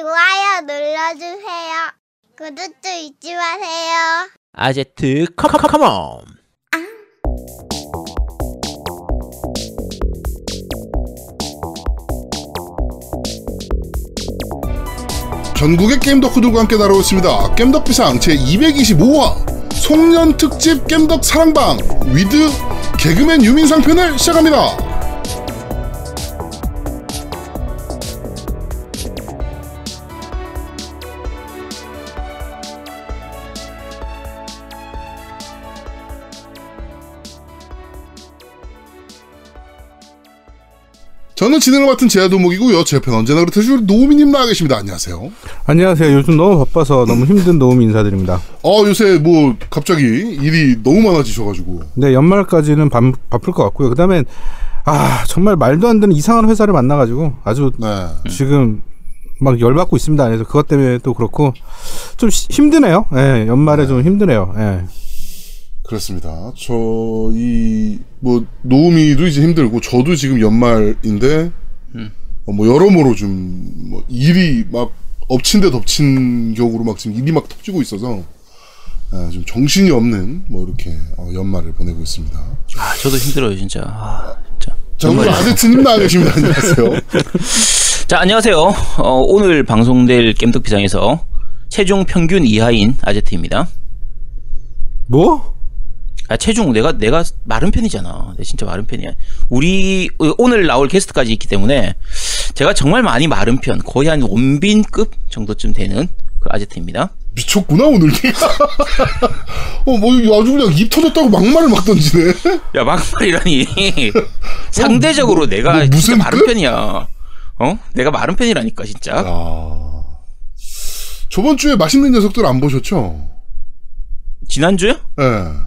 좋아요 눌러주세요. 구독도 잊지 마세요. 아제트 컴온. 아. 전국의 게임 덕후들과 함께 다뤄왔습니다. 겜덕비상 제225화 송년특집 겜덕 사랑방 위드 개그맨 유민상 편을 시작합니다. 저는 진행을 맡은 제야도목이고요. 제 옆엔 언제나 그렇듯이 노우미님 나와 계십니다. 안녕하세요. 안녕하세요. 요즘 너무 바빠서 너무 힘든 노우미 인사드립니다. 요새 뭐 갑자기 일이 너무 많아지셔가지고. 네, 연말까지는 바쁠 것 같고요. 그다음에 정말 말도 안 되는 이상한 회사를 만나가지고 아주 지금 막 열받고 있습니다. 그래서 그것 때문에 또 그렇고 좀 힘드네요. 예, 연말에 좀 힘드네요. 예. 그렇습니다. 노우미도 이제 힘들고, 저도 지금 연말인데, 여러모로 좀, 일이 막, 엎친 데 덮친 격으로 막 지금 일이 막 터지고 있어서, 좀 정신이 없는, 이렇게, 연말을 보내고 있습니다. 저도 힘들어요, 진짜. 진짜. 자, 오늘 아제트님 나와 계십니다. 안녕하세요. 자, 안녕하세요. 오늘 방송될 겜덕비상에서, 체중 평균 이하인 아제트입니다. 뭐? 체중 내가 마른 편이잖아. 내가 진짜 마른 편이야. 우리 오늘 나올 게스트까지 있기 때문에 제가 정말 많이 마른 편, 거의 한 원빈급 정도쯤 되는 그 아제트입니다. 미쳤구나 오늘. 아주 그냥 입 터졌다고 막말을 막 던지네. 야, 막말이라니. 상대적으로 내가 진짜 마른 편이야. 내가 마른 편이라니까 진짜. 야... 저번 주에 맛있는 녀석들 안 보셨죠? 지난주요?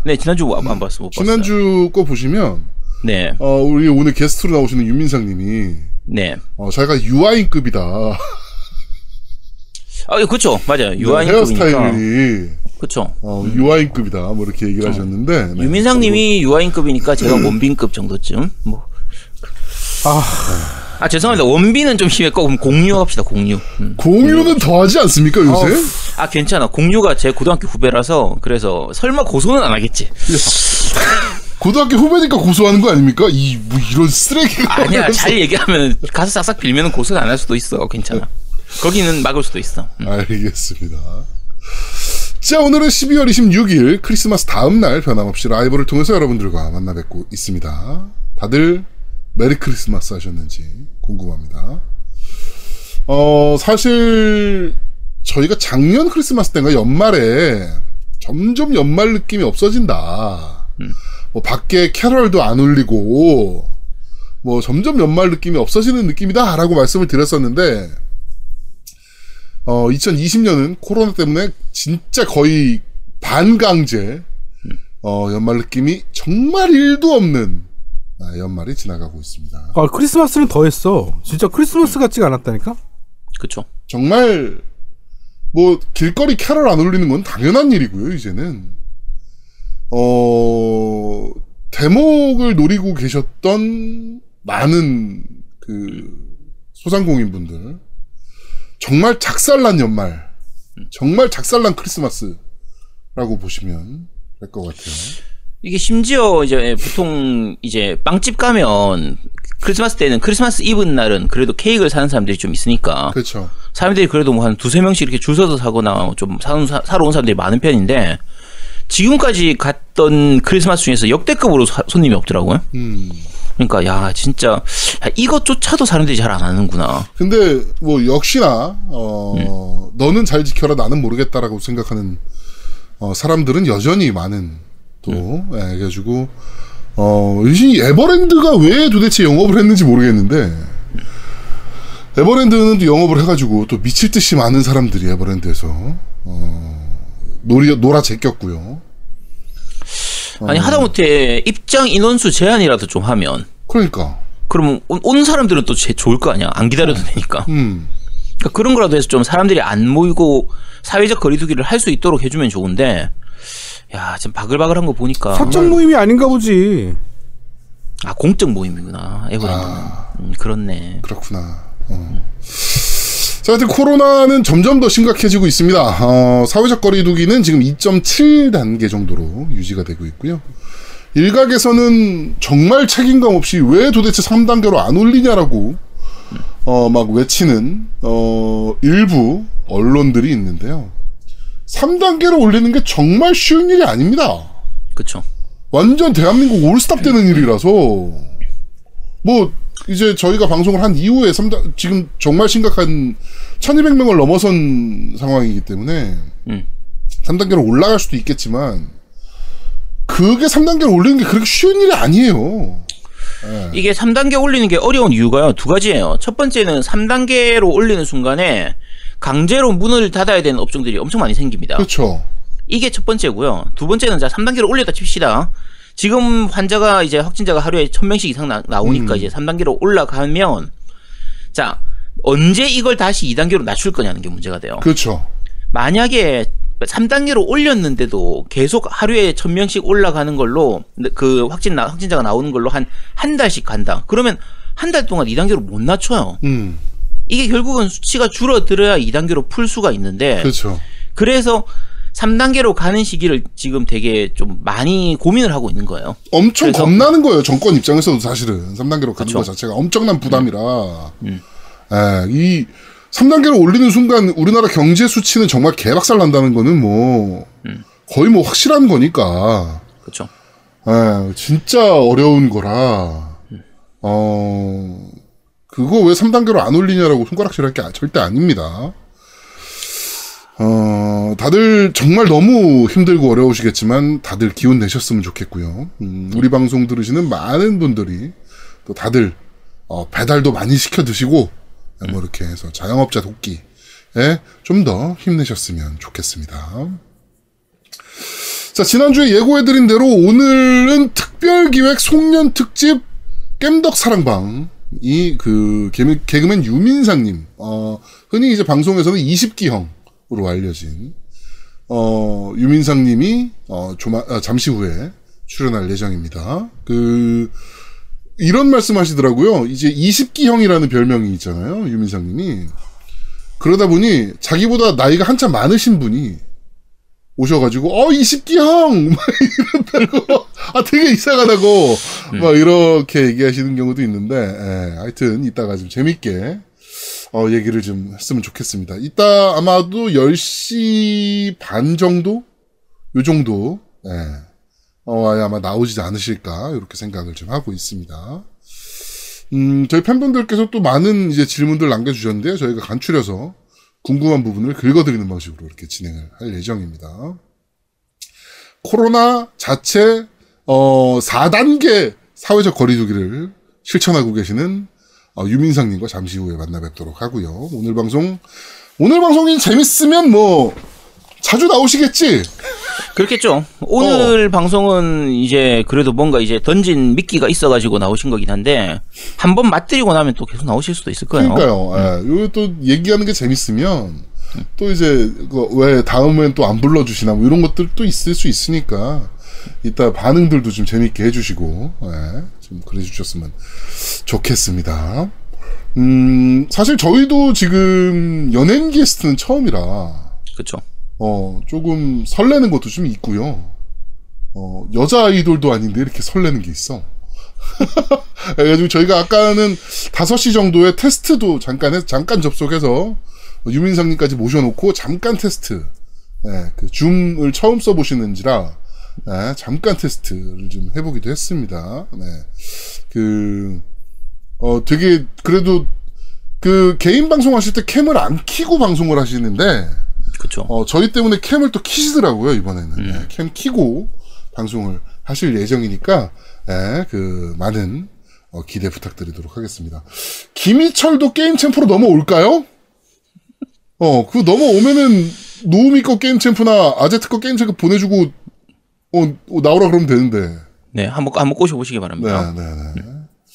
네, 지난주 안 봤어. 못 지난주 거 보시면, 네, 우리 오늘 게스트로 나오시는 윤민상님이, 네, 자기가 유아인급이다. 그렇죠, 맞아요. 유아인급이니까. 헤어스타일이, 그렇죠. 유아인급이다, 이렇게 얘기를 하셨는데, 네. 유민상님이 유아인급이니까 제가 원빈급 정도쯤. 죄송합니다. 원빈은 좀 심했고, 그럼 공유 합시다. 공유. 공유는 더하지 않습니까 요새? 괜찮아. 공유가 제 고등학교 후배라서. 그래서 설마 고소는 안 하겠지. 고등학교 후배니까 고소하는 거 아닙니까? 이런 쓰레기가. 아니야. 잘 얘기하면 가서 싹싹 빌면 고소를 안 할 수도 있어. 괜찮아. 거기는 막을 수도 있어. 알겠습니다. 자, 오늘은 12월 26일 크리스마스 다음 날 변함없이 라이브를 통해서 여러분들과 만나 뵙고 있습니다. 다들 메리 크리스마스 하셨는지 궁금합니다. 사실 저희가 작년 크리스마스 때인가 연말에 점점 연말 느낌이 없어진다. 밖에 캐럴도 안 울리고 점점 연말 느낌이 없어지는 느낌이다 라고 말씀을 드렸었는데 2020년은 코로나 때문에 진짜 거의 반강제 연말 느낌이 정말 1도 없는 연말이 지나가고 있습니다. 크리스마스는 더했어. 진짜 크리스마스 같지가 않았다니까? 그쵸. 정말 길거리 캐럴 안 울리는 건 당연한 일이고요. 이제는 대목을 노리고 계셨던 많은 그 소상공인분들, 정말 작살난 연말, 정말 작살난 크리스마스라고 보시면 될 것 같아요. 이게 심지어 이제 보통 이제 빵집 가면 크리스마스 때는, 크리스마스 이브 날은 그래도 케이크를 사는 사람들이 좀 있으니까. 그렇죠. 사람들이 그래도 한 두세 명씩 이렇게 줄 서서 사거나 좀 사러 온 사람들이 많은 편인데, 지금까지 갔던 크리스마스 중에서 역대급으로 손님이 없더라고요. 그러니까 이것조차도 사람들이 잘 안 하는구나. 근데 역시나 너는 잘 지켜라 나는 모르겠다라고 생각하는 사람들은 여전히 많은. 그래가지고 이 에버랜드가 왜 도대체 영업을 했는지 모르겠는데, 에버랜드는 또 영업을 해가지고 또 미칠 듯이 많은 사람들이 에버랜드에서 놀아 제꼈고요. 아니 하다못해 입장 인원수 제한이라도 좀 하면. 그러니까. 그러면 온 사람들은 또 좋을 거 아니야. 안 기다려도 되니까. 그러니까 그런 거라도 해서 좀 사람들이 안 모이고 사회적 거리두기를 할 수 있도록 해주면 좋은데. 야, 지금 바글바글한 거 보니까 사적 모임이 아닌가 보지. 공적 모임이구나. 에버랜드는. 그렇네. 그렇구나. 자, 하여튼 코로나는 점점 더 심각해지고 있습니다. 사회적 거리두기는 지금 2.7단계 정도로 유지가 되고 있고요. 일각에서는 정말 책임감 없이 왜 도대체 3단계로 안 올리냐라고 막 외치는 일부 언론들이 있는데요. 3단계로 올리는 게 정말 쉬운 일이 아닙니다. 그렇죠. 완전 대한민국 올스탑 되는 일이라서 뭐 이제 저희가 방송을 한 이후에 지금 정말 심각한 1200명을 넘어선 상황이기 때문에 3단계로 올라갈 수도 있겠지만 그게 3단계로 올리는 게 그렇게 쉬운 일이 아니에요. 네. 이게 3단계 올리는 게 어려운 이유가요. 두 가지예요. 첫 번째는 3단계로 올리는 순간에 강제로 문을 닫아야 되는 업종들이 엄청 많이 생깁니다. 그렇죠. 이게 첫 번째고요. 두 번째는 자 3단계로 올렸다 칩시다. 지금 환자가 이제 확진자가 하루에 1000명씩 이상 나오니까 이제 3단계로 올라가면 자 언제 이걸 다시 2단계로 낮출 거냐는 게 문제가 돼요. 그렇죠. 만약에 3단계로 올렸는데도 계속 하루에 1000명씩 올라가는 걸로 그 확진자가 나오는 걸로 한 달씩 간다. 그러면 한 달 동안 2단계로 못 낮춰요. 이게 결국은 수치가 줄어들어야 2단계로 풀 수가 있는데. 그렇죠. 그래서 3단계로 가는 시기를 지금 되게 좀 많이 고민을 하고 있는 거예요. 엄청 겁나는 거예요. 정권 입장에서도 사실은 3단계로 가는 그렇죠. 거 자체가 엄청난 부담이라. 에, 이 3단계로 올리는 순간 우리나라 경제 수치는 정말 개박살 난다는 거는 뭐 거의 뭐 확실한 거니까. 그렇죠. 에, 진짜 어려운 거라. 그거 왜 3단계로 안 올리냐라고 손가락질할 게 절대 아닙니다. 다들 정말 너무 힘들고 어려우시겠지만 다들 기운 내셨으면 좋겠고요. 우리 방송 들으시는 많은 분들이 또 다들 배달도 많이 시켜 드시고 뭐 이렇게 해서 자영업자 돕기에 좀 더 힘내셨으면 좋겠습니다. 자, 지난주에 예고해드린 대로 오늘은 특별기획 송년 특집 겜덕 사랑방. 이 그 개그맨 유민상님 흔히 이제 방송에서는 20기형 으로 알려진 유민상님이 잠시 후에 출연할 예정입니다. 그 이런 말씀하시더라고요. 이제 20기형이라는 별명이 있잖아요, 유민상님이. 그러다 보니 자기보다 나이가 한참 많으신 분이 오셔가지고 20기형 막 이런다고 아 되게 이상하다고 막 이렇게 얘기하시는 경우도 있는데, 예, 하여튼 이따가 좀 재밌게. 얘기를 좀 했으면 좋겠습니다. 이따 아마도 10시 반 정도? 요 정도? 예. 아마 나오지 않으실까? 이렇게 생각을 좀 하고 있습니다. 저희 팬분들께서 또 많은 이제 질문들 남겨주셨는데요. 저희가 간추려서 궁금한 부분을 긁어드리는 방식으로 이렇게 진행을 할 예정입니다. 코로나 자체, 4단계 사회적 거리두기를 실천하고 계시는 유민상님과 잠시 후에 만나 뵙도록 하고요. 오늘 방송이 재밌으면 뭐 자주 나오시겠지? 그렇겠죠. 오늘 방송은 이제 그래도 뭔가 이제 던진 미끼가 있어가지고 나오신 거긴 한데 한번 맛들이고 나면 또 계속 나오실 수도 있을 거예요. 그러니까요. 이거 또 얘기하는 게 재밌으면 또 이제 왜 다음엔 또 안 불러주시나 뭐 이런 것들도 있을 수 있으니까 이따 반응들도 좀 재밌게 해주시고 좀 그래주셨으면 좋겠습니다. 사실 저희도 지금 연예인 게스트는 처음이라 그쵸. 조금 설레는 것도 좀 있고요. 여자 아이돌도 아닌데 이렇게 설레는 게 있어. 그래가지고 저희가 아까는 5시 정도에 테스트도 잠깐 접속해서 유민상님까지 모셔놓고 잠깐 테스트 그 줌을 처음 써보시는지라 잠깐 테스트를 좀 해보기도 했습니다. 되게, 그래도, 개인 방송 하실 때 캠을 안 켜고 방송을 하시는데, 그쵸. 저희 때문에 캠을 또 켜시더라고요, 이번에는. 캠 켜고 방송을 하실 예정이니까, 많은 기대 부탁드리도록 하겠습니다. 김희철도 게임 챔프로 넘어올까요? 그거 넘어오면은, 노우미 거 게임 챔프나 아제트 거 게임 챔프 보내주고, 나오라 그러면 되는데. 네, 한번 꼬셔보시기 바랍니다. 네.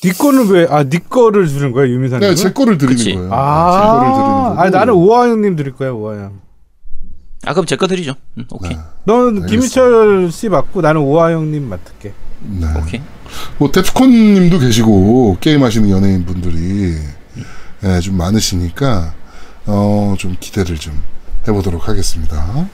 니 거는 왜, 니 거를 주는 거야, 유민상님? 네, 제 거를 드리는 그치. 거예요. 제 거를 드리는 거고. 아니, 나는 우아 형님 드릴 거야, 우아 형. 그럼 제 거 드리죠. 오케이. 네, 넌 김희철 씨 맞고, 나는 우아 형님 맡을게. 네. 오케이. 뭐, 데프콘 님도 계시고, 게임하시는 연예인 분들이, 좀 많으시니까, 좀 기대를 좀 해보도록 하겠습니다.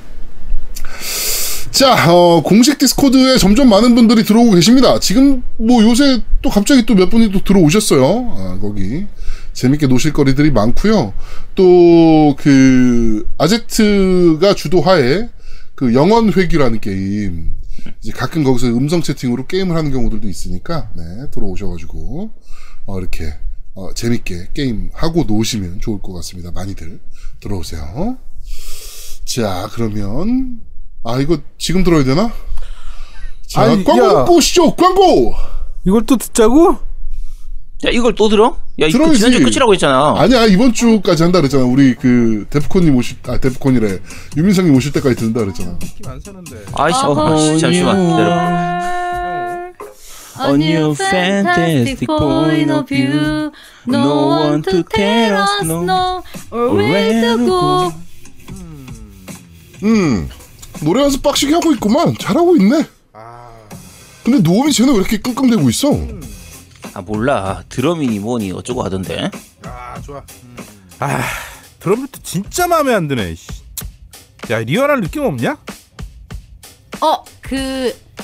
자, 공식 디스코드에 점점 많은 분들이 들어오고 계십니다. 지금 뭐 요새 또 갑자기 또 몇 분이 또 들어오셨어요. 아, 거기 재밌게 노실 거리들이 많고요. 또 그 아제트가 주도하에 그 영원회귀라는 게임, 이제 가끔 거기서 음성 채팅으로 게임을 하는 경우들도 있으니까, 네, 들어오셔가지고 이렇게 재밌게 게임 하고 노시면 좋을 것 같습니다. 많이들 들어오세요. 자, 그러면 이거 지금 들어야 되나? 자, 광고 보시죠. 광고. 이걸 또 듣자고? 야, 이걸 또 들어? 야, 이거 지난주 끝이라고 했잖아. 아니야, 이번 주까지 한다 그랬잖아. 우리 그 데프콘님 오실, 데프콘이래, 유민상님 오실 때까지 듣는다 그랬잖아. 느낌 안 사는데. 아이씨, 잠시만 기다려. A new fantastic point of view. No one to tell us no or where to go. 노래 연습 빡시게 하고 있구만. 잘하고 있네. 근데 노우미 쟤는 왜 이렇게 끙끙대고 있어? 몰라. 드럼이니 뭐니 어쩌고 하던데. 좋아. 드럼부터 진짜 마음에 안 드네. 야, 리얼한 느낌 없냐?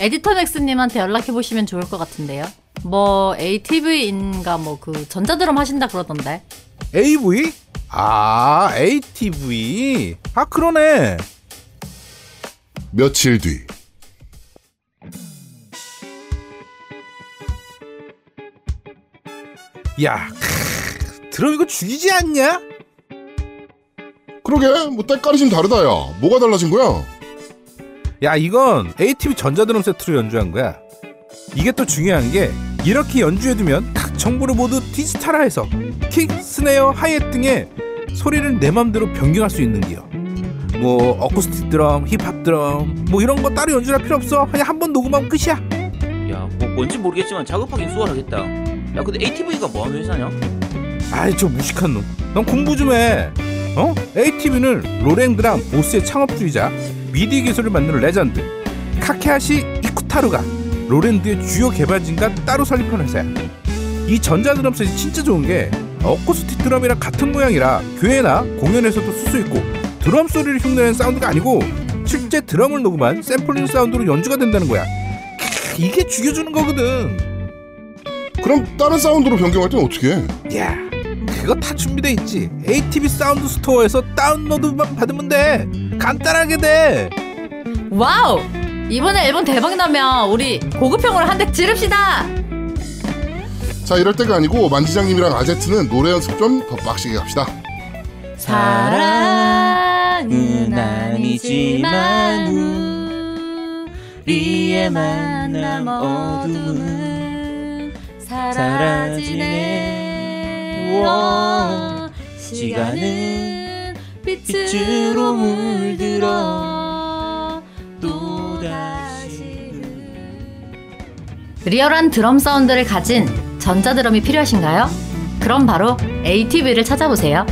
에디터 맥스님한테 연락해보시면 좋을 것 같은데요. 뭐 ATV인가 뭐 그 전자드럼 하신다 그러던데. AV? ATV. 그러네. 며칠 뒤. 야, 드럼 이거 죽이지 않냐? 그러게, 뭐 때깔이 좀 다르다. 야, 뭐가 달라진 거야? 야, 이건 ATV 전자드럼 세트로 연주한 거야. 이게 또 중요한 게, 이렇게 연주해두면 각 정보를 모두 디지털화해서 킥, 스네어, 하이햇 등의 소리를 내 맘대로 변경할 수 있는 기요. 뭐 어쿠스틱 드럼, 힙합 드럼 뭐 이런 거 따로 연주할 필요 없어. 그냥 한 번 녹음하면 끝이야. 야, 뭐 뭔지 모르겠지만 작업하긴 수월하겠다. 야, 근데 ATV가 뭐하는 회사냐? 아이, 저 무식한 놈. 넌 공부 좀 해. ATV는 로랭드랑 보스의 창업주이자 미디 기술을 만드는 레전드 카케하시 이쿠타루가 로랜드의 주요 개발진과 따로 설립한 회사야. 이 전자드럼 셋이 진짜 좋은 게 어쿠스틱 드럼이랑 같은 모양이라 교회나 공연에서도 쓸 수 있고, 드럼 소리를 흉내낸 사운드가 아니고 실제 드럼을 녹음한 샘플링 사운드로 연주가 된다는 거야. 이게 죽여주는 거거든. 그럼 다른 사운드로 변경할 땐 어떻게 해? 야, 그거 다 준비돼 있지. ATV 사운드 스토어에서 다운로드만 받으면 돼. 간단하게 돼. 와우! 이번에 앨범 대박 나면 우리 고급형으로 한 대 지릅시다. 자, 이럴 때가 아니고 만지장님이랑 아제트는 노래 연습 좀 더 빡시게 갑시다. 사랑은 아니지만 우리의 만남 어둠은 사라지네. 시간은 빛으로 물들어 또다시. 리얼한 드럼 사운드를 가진 전자드럼이 필요하신가요? 그럼 바로 ATV를 찾아보세요.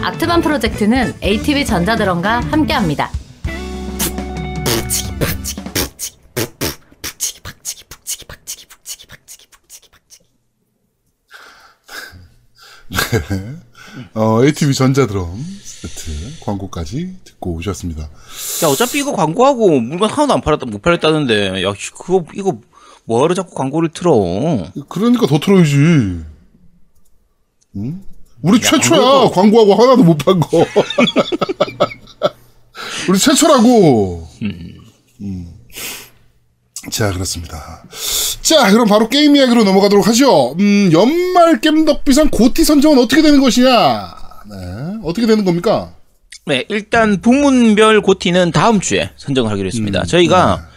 아트반 프로젝트는 ATV 전자드럼과 함께합니다. ATV 전자드럼 세트 광고까지 듣고 오셨습니다. 야, 어차피 이거 광고하고 물건 하나도 못 팔렸다는데, 야, 이거 뭐하러 자꾸 광고를 틀어? 그러니까 더 틀어야지. 응? 우리 최초야. 광고하고 하나도 못 판 거. 우리 최초라고. 자, 그렇습니다. 자, 그럼 바로 게임 이야기로 넘어가도록 하죠. 연말 겜덕비상 고티 선정은 어떻게 되는 것이냐? 네, 어떻게 되는 겁니까? 네, 일단 부문별 고티는 다음 주에 선정을 하기로 했습니다. 저희가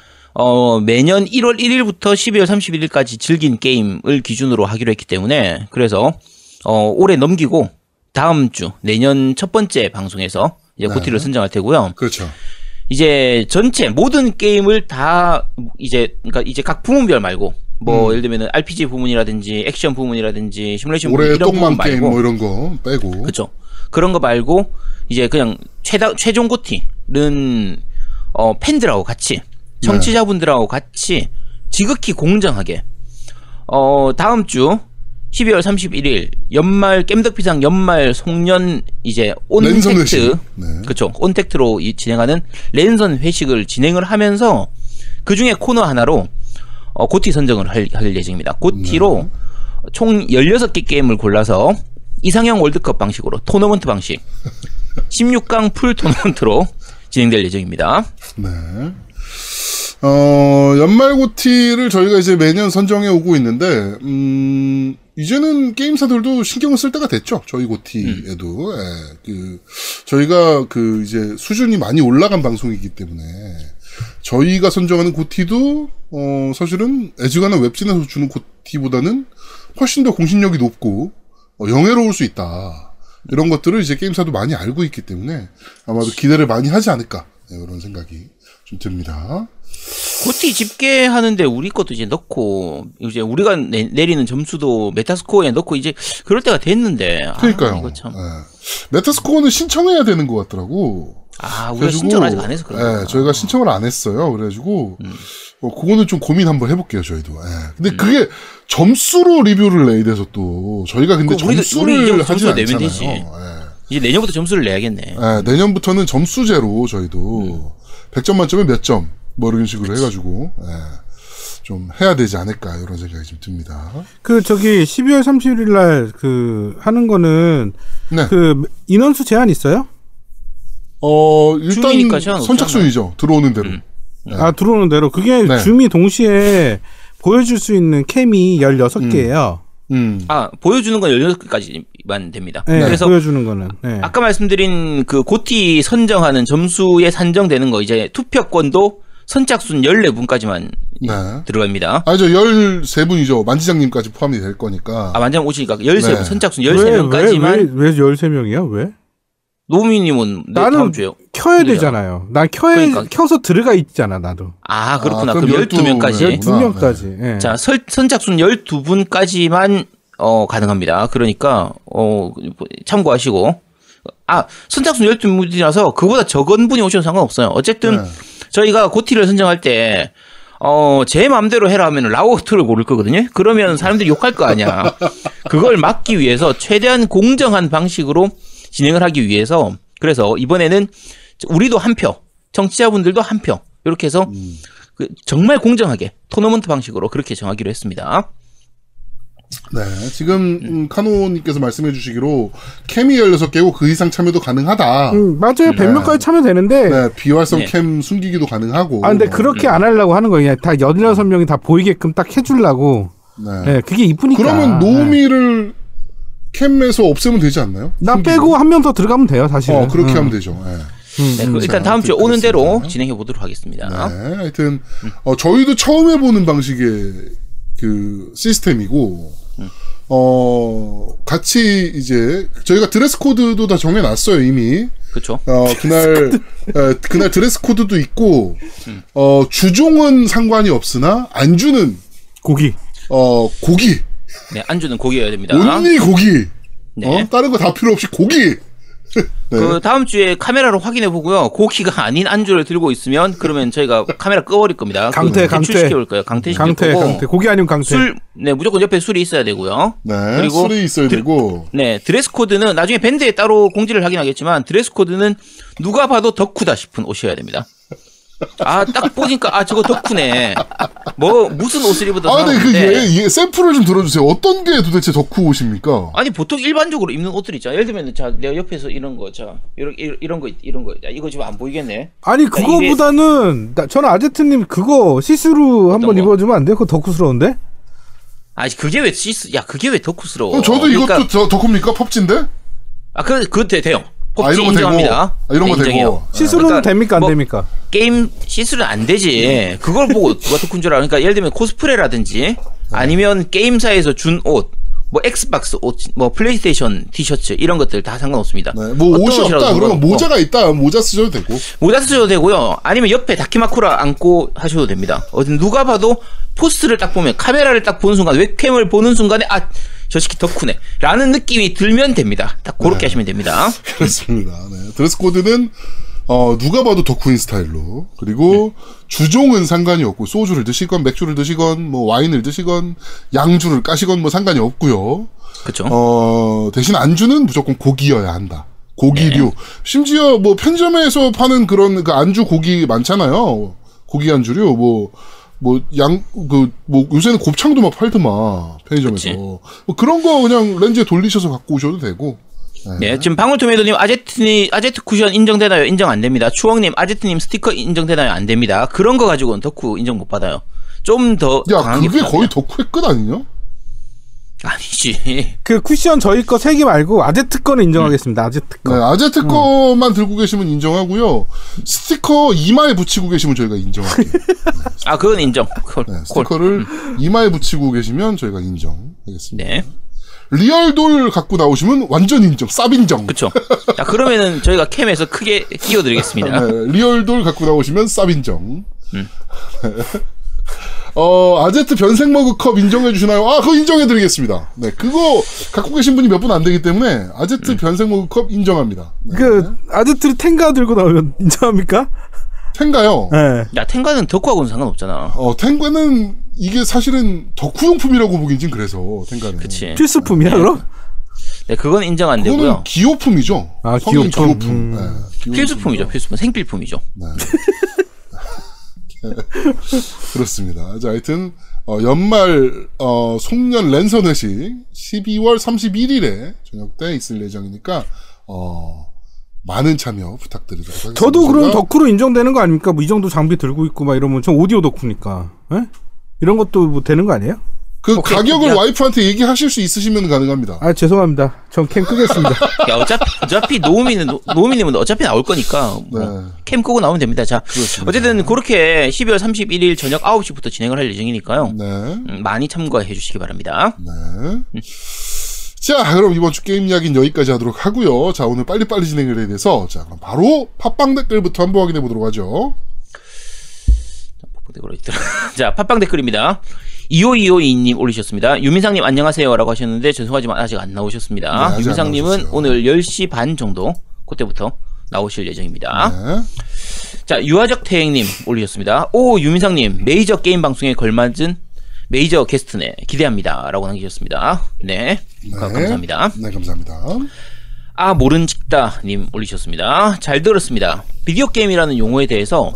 매년 1월 1일부터 12월 31일까지 즐긴 게임을 기준으로 하기로 했기 때문에, 그래서 올해 넘기고 다음 주 내년 첫 번째 방송에서 이제 고티를 선정할 테고요. 그렇죠. 이제 전체 모든 게임을 다 이제 각 부문별 말고, 뭐 예를 들면은 RPG 부문이라든지 액션 부문이라든지 시뮬레이션 부문 이런 거 말고, 뭐 이런 거 빼고, 그렇죠, 그런 거 말고 이제 그냥 최종 고티는 팬들하고 같이, 청취자분들하고 같이 지극히 공정하게 다음 주 12월 31일 연말 겜덕비상 연말 송년 이제 온택트 네. 그렇죠. 온택트로 진행하는 랜선 회식을 진행을 하면서 그 중에 코너 하나로 고티 선정을 할 예정입니다. 고티로 네. 총 16개 게임을 골라서 이상형 월드컵 방식으로 토너먼트 방식 16강 풀 토너먼트로 진행될 예정입니다. 네. 연말 고티를 저희가 이제 매년 선정해 오고 있는데, 이제는 게임사들도 신경을 쓸 때가 됐죠. 저희 고티에도. 예, 저희가 이제 수준이 많이 올라간 방송이기 때문에, 저희가 선정하는 고티도, 사실은 애지간한 웹진에서 주는 고티보다는 훨씬 더 공신력이 높고, 영예로울 수 있다. 이런 것들을 이제 게임사도 많이 알고 있기 때문에, 아마도 기대를 많이 하지 않을까. 예, 이런 생각이 좀 듭니다. 고티 집계하는데 우리 것도 이제 넣고 이제 우리가 내리는 점수도 메타스코어에 넣고 이제 그럴 때가 됐는데 그러니까요. 아, 이거 참. 네. 메타스코어는 신청해야 되는 것 같더라고. 아, 우리가 신청을 아직 안 해서 그런가. 네, 저희가 신청을 안 했어요. 그래가지고 그거는 좀 고민 한번 해볼게요. 저희도. 네. 근데 그게 점수로 리뷰를 내야 돼서 또 저희가 근데 점수를 하지 않잖아요. 네. 이제 내년부터 점수를 내야겠네. 네, 내년부터는 점수제로 저희도 100점 만점에 몇 점. 뭐 이런 식으로 그치. 해가지고 예, 좀 해야 되지 않을까 이런 생각이 좀 듭니다. 저기 12월 31일 날 하는 거는 네. 인원수 제한 있어요? 일단 선착순이죠. 들어오는 대로. 네. 아 들어오는 대로. 그게 네. 줌이 동시에 보여줄 수 있는 캠이 16개예요. 아 보여주는 건 16개까지만 됩니다. 네, 그래서 보여주는 거는 네. 아까 말씀드린 고티 선정하는 점수에 산정되는 거 이제 투표권도 선착순 14분까지만 네. 들어갑니다. 아니죠. 13분이죠. 만지장님까지 포함이 될 거니까. 아, 만지장 오시니까 13분, 네. 선착순 13명까지만. 왜 13명이야? 왜? 노미님은 다음 주에요. 켜야 힘들죠? 되잖아요. 난 켜서 들어가 있잖아, 나도. 아, 그렇구나. 그럼 12명까지. 12명까지. 네. 자, 선착순 12분까지만, 가능합니다. 그러니까, 참고하시고. 아, 선착순 12분이라서 그보다 적은 분이 오셔도 상관없어요. 어쨌든, 네. 저희가 고티를 선정할 때, 제 마음대로 해라 하면 라오트를 고를 거거든요? 그러면 사람들이 욕할 거 아니야. 그걸 막기 위해서 최대한 공정한 방식으로 진행을 하기 위해서, 그래서 이번에는 우리도 한 표, 청취자분들도 한 표, 이렇게 해서 정말 공정하게 토너먼트 방식으로 그렇게 정하기로 했습니다. 네, 지금 카노님께서 말씀해 주시기로 캠이 16개고 그 이상 참여도 가능하다. 맞아요. 100명까지 참여되는데 네, 비활성 네. 캠 숨기기도 가능하고. 아, 근데 그렇게 안 하려고 하는 거예요. 그냥 다 16명이 다 보이게끔 딱 해주려고. 네, 네 그게 이쁘니까. 그러면 노미를 네. 캠에서 없애면 되지 않나요? 나 숨기고. 빼고 한 명 더 들어가면 돼요, 사실은. 그렇게 하면 되죠. 네. 네, 일단 다음 주에 오는 대로 진행해 보도록 하겠습니다. 네, 하여튼 저희도 처음 해보는 방식의 시스템이고, 같이 이제, 저희가 드레스 코드도 다 정해놨어요, 이미. 그쵸. 그날 드레스 코드도 있고, 주종은 상관이 없으나, 안주는. 고기. 고기. 네, 안주는 고기여야 됩니다. 온리 고기. 네. 다른 거 다 필요 없이 고기. 네. 다음 주에 카메라로 확인해 보고요. 고기가 아닌 안주를 들고 있으면 그러면 저희가 카메라 꺼버릴 겁니다. 강퇴 시켜올 거예요. 강퇴. 고기 아니면 강퇴. 술, 네 무조건 옆에 술이 있어야 되고요. 네. 그리고 술이 있어야 되고. 네. 드레스 코드는 나중에 밴드에 따로 공지를 하긴 하겠지만 드레스 코드는 누가 봐도 덕후다 싶은 옷이어야 됩니다. 아, 딱 보니까 저거 덕후네. 무슨 옷을 입어도 상관없는데. 샘플을 좀 들어주세요. 어떤 게 도대체 덕후 옷입니까? 아니 보통 일반적으로 입는 옷들 있잖아. 예를 들면 내가 옆에서 이런 거, 이런 거, 이거 지금 안 보이겠네. 아니 그거보다는 저는 아제트님 그거 시스루 한번 입어주면 안 돼요? 그거 덕후스러운데? 아니 그게 왜 그게 왜 덕후스러워? 그럼 저도 이것도 덕후입니까? 펍지인데? 아 그거 돼요. 인정합니다. 이런 거 되고. 시술은 그러니까 됩니까? 안 됩니까? 게임 시술은 안 되지. 그걸 보고 누가 덕후인 줄 알아. 그러니까 예를 들면 코스프레라든지 아니면 게임사에서 준 옷, 엑스박스 옷, 플레이스테이션 티셔츠 이런 것들 다 상관없습니다. 네. 옷이 없다 그러면 모자가 있다. 모자 쓰셔도 되고. 모자 쓰셔도 되고요. 아니면 옆에 다키마쿠라 안고 하셔도 됩니다. 누가 봐도 포스트를 딱 보면 카메라를 딱 보는 순간 웹캠을 보는 순간에 저 새끼 덕후네 라는 느낌이 들면 됩니다. 딱 그렇게 하시면 됩니다. 그렇습니다. 네. 드레스 코드는 누가 봐도 덕후인 스타일로. 그리고 주종은 상관이 없고 소주를 드시건 맥주를 드시건 뭐 와인을 드시건 양주를 까시건 뭐 상관이 없고요. 그렇죠. 대신 안주는 무조건 고기여야 한다. 고기류. 네. 심지어 뭐 편의점에서 파는 그런 그 안주 고기 많잖아요. 고기 안주류 요새는 곱창도 막 팔더만 편의점에서. 뭐 그런 거 그냥 렌즈에 돌리셔서 갖고 오셔도 되고. 네. 네, 지금 방울토마토님 아제트 쿠션 인정되나요? 인정 안 됩니다. 추억님, 아제트님 스티커 인정되나요? 안 됩니다. 그런 거 가지고는 덕후 인정 못 받아요. 좀 더. 야, 그게 거의 덕후의 끝 아니냐? 아니지. 그 쿠션 저희 거 3개 말고 아제트 거는 인정하겠습니다. 아제트 거. 네, 아제트 거만 들고 계시면 인정하고요. 스티커 이마에 붙이고 계시면 저희가 인정합니다. 아, 그건 인정. 네, 스티커를 이마에 붙이고 계시면 저희가 인정하겠습니다. 네. 리얼돌 갖고 나오시면 완전 인정, 쌉인정. 그쵸. 자, 그러면은 저희가 캠에서 크게 끼워드리겠습니다. 네, 리얼돌 갖고 나오시면 쌉인정. 네. 아제트 변색 머그컵 인정해주시나요? 아, 그거 인정해드리겠습니다. 네, 그거 갖고 계신 분이 몇 분 안 되기 때문에 아제트 변색 머그컵 인정합니다. 네. 아제트를 텐가 들고 나오면 인정합니까? 텐가요? 네. 야, 텐가는 덕후하고는 상관없잖아. 텐가는 이게 사실은 덕후용품이라고 보긴 좀 그래서 텐가는. 그치. 필수품이야, 네. 그럼? 네, 그건 인정 안 되고요. 그건 기호품이죠. 아, 기호품. 네, 필수품이죠, 필수품. 생필품이죠. 네. 그렇습니다. 자, 하여튼 연말 송년 랜선 회식 12월 31일에 저녁 때 있을 예정이니까 많은 참여 부탁드리도록 하겠습니다. 저도 그런 덕후로 인정되는 거 아닙니까? 뭐 이 정도 장비 들고 있고 막 이러면 전 오디오 덕후니까. 에? 이런 것도 뭐 되는 거 아니에요? 오케이, 가격을 그냥... 와이프한테 얘기하실 수 있으시면 가능합니다. 아, 죄송합니다. 전 캠 끄겠습니다. 야, 어차피 노우미님은 어차피 나올 거니까 뭐 네. 캠 끄고 나오면 됩니다. 자, 그렇습니다. 어쨌든 그렇게 12월 31일 저녁 9시부터 진행을 할 예정이니까요. 네. 많이 참가해 주시기 바랍니다. 네. 자, 그럼 이번 주 게임 이야기는 여기까지 하도록 하고요. 자, 오늘 빨리빨리 진행을 해야 돼서 자, 그럼 바로 팟빵 댓글부터 한번 확인해 보도록 하죠. 자, 팟빵 댓글입니다. 25252님 올리셨습니다. 유민상님 안녕하세요 라고 하셨는데 죄송하지만 아직 안 나오셨습니다. 네, 유민상님은 오늘 10시 반 정도 그때부터 나오실 예정입니다. 네. 자, 유아적 태행님 올리셨습니다. 오, 유민상님 메이저 게임 방송에 걸맞은 메이저 게스트네, 기대합니다 라고 남기셨습니다. 네, 네. 감사합니다. 네, 감사합니다. 아, 모른 직다님 올리셨습니다. 잘 들었습니다. 비디오 게임이라는 용어에 대해서